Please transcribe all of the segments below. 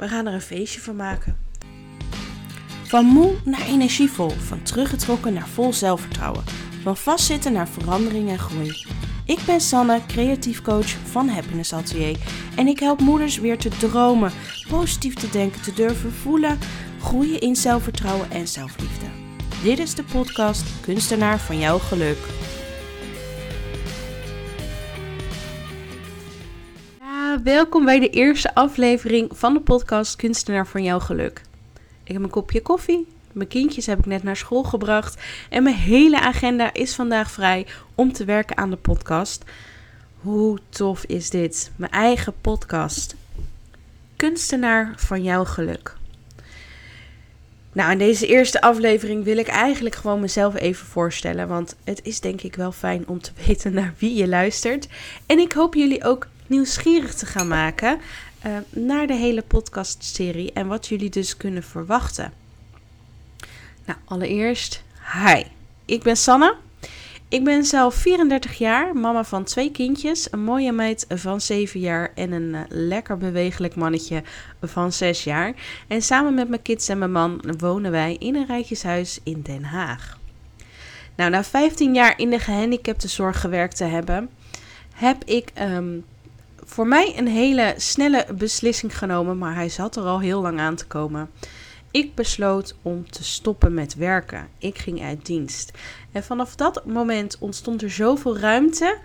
We gaan er een feestje van maken. Van moe naar energievol, van teruggetrokken naar vol zelfvertrouwen, van vastzitten naar verandering en groei. Ik ben Sanne, creatief coach van Happiness Atelier en ik help moeders weer te dromen, positief te denken, te durven voelen, groeien in zelfvertrouwen en zelfliefde. Dit is de podcast Kunstenaar van Jouw Geluk. Ja, welkom bij de eerste aflevering van de podcast Kunstenaar van Jouw Geluk. Ik heb een kopje koffie, mijn kindjes heb ik net naar school gebracht en mijn hele agenda is vandaag vrij om te werken aan de podcast. Hoe tof is dit? Mijn eigen podcast. Kunstenaar van jouw geluk. Nou, in deze eerste aflevering wil ik eigenlijk gewoon mezelf even voorstellen, want het is denk ik wel fijn om te weten naar wie je luistert. En ik hoop jullie ook nieuwsgierig te gaan maken naar de hele podcastserie en wat jullie dus kunnen verwachten. Nou, allereerst, hi. Ik ben Sanne. Ik ben zelf 34 jaar, mama van 2 kindjes, een mooie meid van 7 jaar en een lekker bewegelijk mannetje van 6 jaar. En samen met mijn kids en mijn man wonen wij in een rijtjeshuis in Den Haag. Nou, na 15 jaar in de gehandicaptenzorg gewerkt te hebben, heb ik voor mij een hele snelle beslissing genomen, maar hij zat er al heel lang aan te komen. Ik besloot om te stoppen met werken. Ik ging uit dienst. En vanaf dat moment ontstond er zoveel ruimte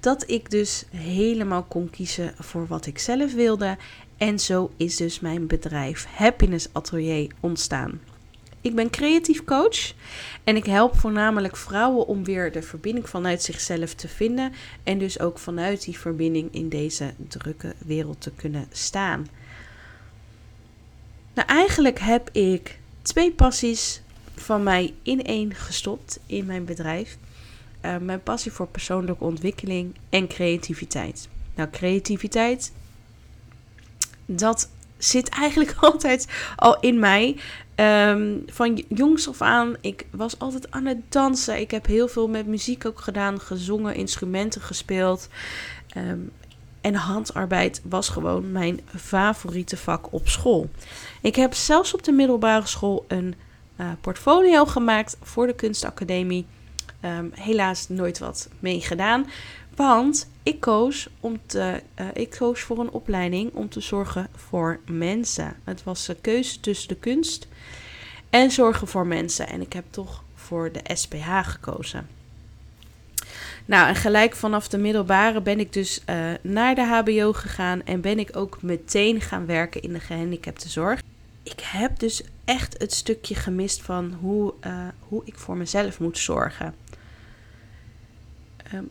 dat ik dus helemaal kon kiezen voor wat ik zelf wilde. En zo is dus mijn bedrijf Happiness Atelier ontstaan. Ik ben creatief coach en ik help voornamelijk vrouwen om weer de verbinding vanuit zichzelf te vinden. En dus ook vanuit die verbinding in deze drukke wereld te kunnen staan. Nou, eigenlijk heb ik 2 passies van mij in één gestopt in mijn bedrijf. Mijn passie voor persoonlijke ontwikkeling en creativiteit. Nou, creativiteit, dat zit eigenlijk altijd al in mij. Van jongs af aan, ik was altijd aan het dansen. Ik heb heel veel met muziek ook gedaan, gezongen, instrumenten gespeeld. En handarbeid was gewoon mijn favoriete vak op school. Ik heb zelfs op de middelbare school een portfolio gemaakt voor de kunstacademie. Helaas nooit wat mee gedaan. Want ik koos voor een opleiding om te zorgen voor mensen. Het was een keuze tussen de kunst en zorgen voor mensen. En ik heb toch voor de SPH gekozen. Nou, en gelijk vanaf de middelbare ben ik dus naar de HBO gegaan en ben ik ook meteen gaan werken in de gehandicaptenzorg. Ik heb dus echt het stukje gemist van hoe ik voor mezelf moet zorgen.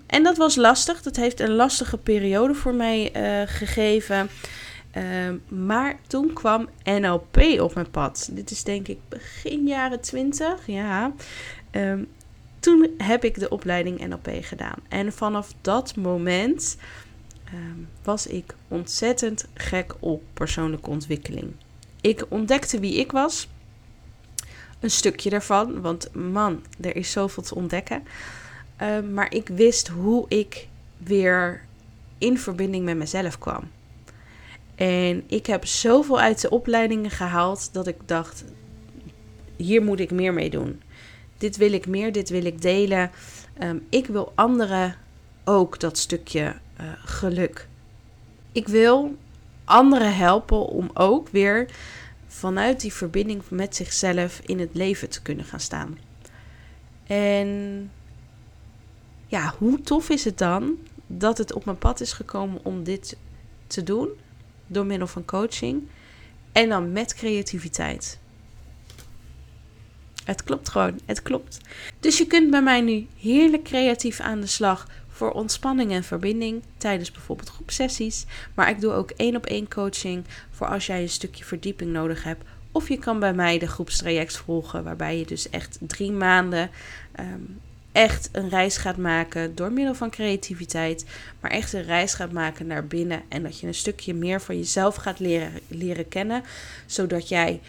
En dat was lastig. Dat heeft een lastige periode voor mij gegeven. Maar toen kwam NLP op mijn pad. Dit is denk ik begin jaren 20. Ja. Toen heb ik de opleiding NLP gedaan. En vanaf dat moment was ik ontzettend gek op persoonlijke ontwikkeling. Ik ontdekte wie ik was. Een stukje daarvan. Want man, er is zoveel te ontdekken. Maar ik wist hoe ik weer in verbinding met mezelf kwam. En ik heb zoveel uit de opleidingen gehaald dat ik dacht, hier moet ik meer mee doen. Dit wil ik meer, dit wil ik delen. Ik wil anderen ook dat stukje geluk. Ik wil anderen helpen om ook weer vanuit die verbinding met zichzelf in het leven te kunnen gaan staan. En ja, hoe tof is het dan dat het op mijn pad is gekomen om dit te doen door middel van coaching en dan met creativiteit. Het klopt gewoon, het klopt. Dus je kunt bij mij nu heerlijk creatief aan de slag voor ontspanning en verbinding tijdens bijvoorbeeld groepsessies. Maar ik doe ook 1-op-1 coaching voor als jij een stukje verdieping nodig hebt. Of je kan bij mij de groepstraject volgen waarbij je dus echt 3 maanden echt een reis gaat maken door middel van creativiteit. Maar echt een reis gaat maken naar binnen en dat je een stukje meer van jezelf gaat leren kennen. Zodat jij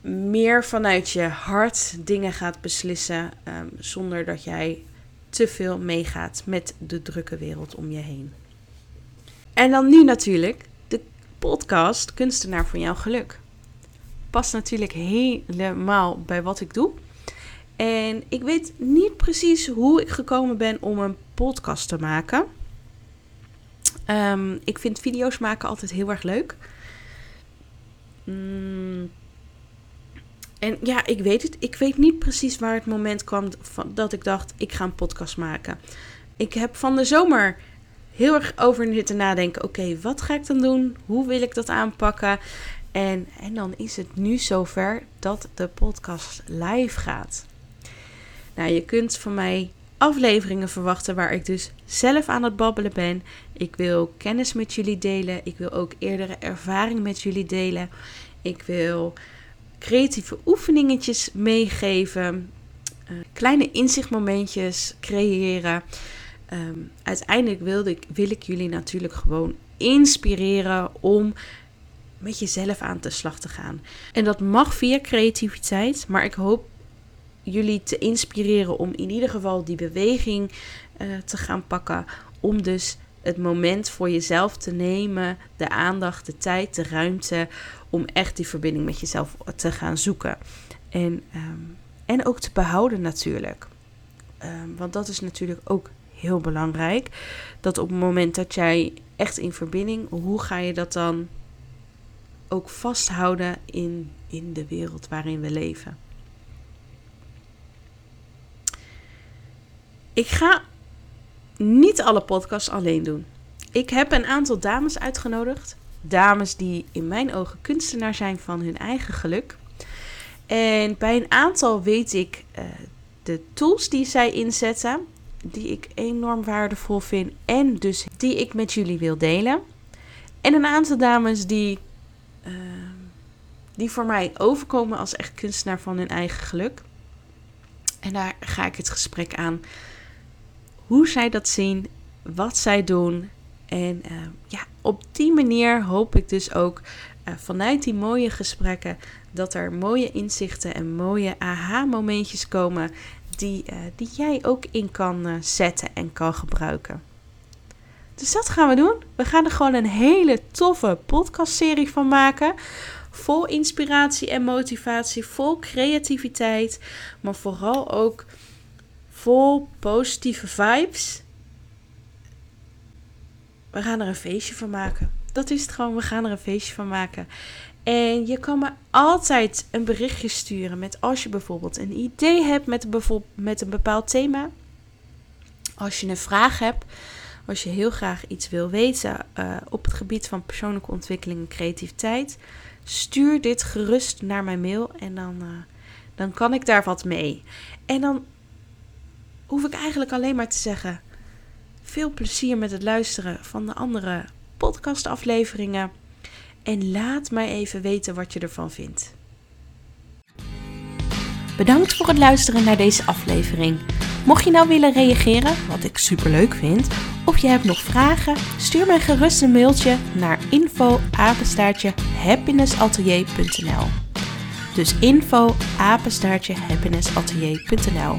meer vanuit je hart dingen gaat beslissen zonder dat jij te veel meegaat met de drukke wereld om je heen. En dan nu natuurlijk de podcast Kunstenaar van Jouw Geluk. Past natuurlijk helemaal bij wat ik doe. En ik weet niet precies hoe ik gekomen ben om een podcast te maken. Ik vind video's maken altijd heel erg leuk. En ja, ik weet het. Ik weet niet precies waar het moment kwam dat ik dacht, ik ga een podcast maken. Ik heb van de zomer heel erg over zitten nadenken. Oké, wat ga ik dan doen? Hoe wil ik dat aanpakken? En dan is het nu zover dat de podcast live gaat. Nou, je kunt van mij afleveringen verwachten waar ik dus zelf aan het babbelen ben. Ik wil kennis met jullie delen. Ik wil ook eerdere ervaring met jullie delen. Ik wil creatieve oefeningetjes meegeven. Kleine inzichtmomentjes creëren. Uiteindelijk wil ik jullie natuurlijk gewoon inspireren om met jezelf aan de slag te gaan. En dat mag via creativiteit, maar ik hoop jullie te inspireren om in ieder geval die beweging te gaan pakken. Om dus het moment voor jezelf te nemen, de aandacht, de tijd, de ruimte, om echt die verbinding met jezelf te gaan zoeken. En ook te behouden natuurlijk. Want dat is natuurlijk ook heel belangrijk. Dat op het moment dat jij echt in verbinding, hoe ga je dat dan ook vasthouden in de wereld waarin we leven? Ik ga niet alle podcasts alleen doen. Ik heb een aantal dames uitgenodigd. Dames die in mijn ogen kunstenaar zijn van hun eigen geluk. En bij een aantal weet ik de tools die zij inzetten, die ik enorm waardevol vind en dus die ik met jullie wil delen. En een aantal dames die voor mij overkomen als echt kunstenaar van hun eigen geluk. En daar ga ik het gesprek aan. Hoe zij dat zien, wat zij doen. En op die manier hoop ik dus ook vanuit die mooie gesprekken dat er mooie inzichten en mooie aha-momentjes komen die jij ook in kan zetten en kan gebruiken. Dus dat gaan we doen. We gaan er gewoon een hele toffe podcastserie van maken. Vol inspiratie en motivatie, vol creativiteit, maar vooral ook vol positieve vibes. We gaan er een feestje van maken. Dat is het gewoon, we gaan er een feestje van maken. En je kan me altijd een berichtje sturen met als je bijvoorbeeld een idee hebt met een bepaald thema. Als je een vraag hebt, als je heel graag iets wil weten op het gebied van persoonlijke ontwikkeling en creativiteit, stuur dit gerust naar mijn mail en dan kan ik daar wat mee. En dan hoef ik eigenlijk alleen maar te zeggen, veel plezier met het luisteren van de andere podcastafleveringen. En laat mij even weten wat je ervan vindt. Bedankt voor het luisteren naar deze aflevering. Mocht je nou willen reageren, wat ik superleuk vind, of je hebt nog vragen, stuur mij gerust een mailtje naar info@happinessatelier.nl. Dus info@happinessatelier.nl.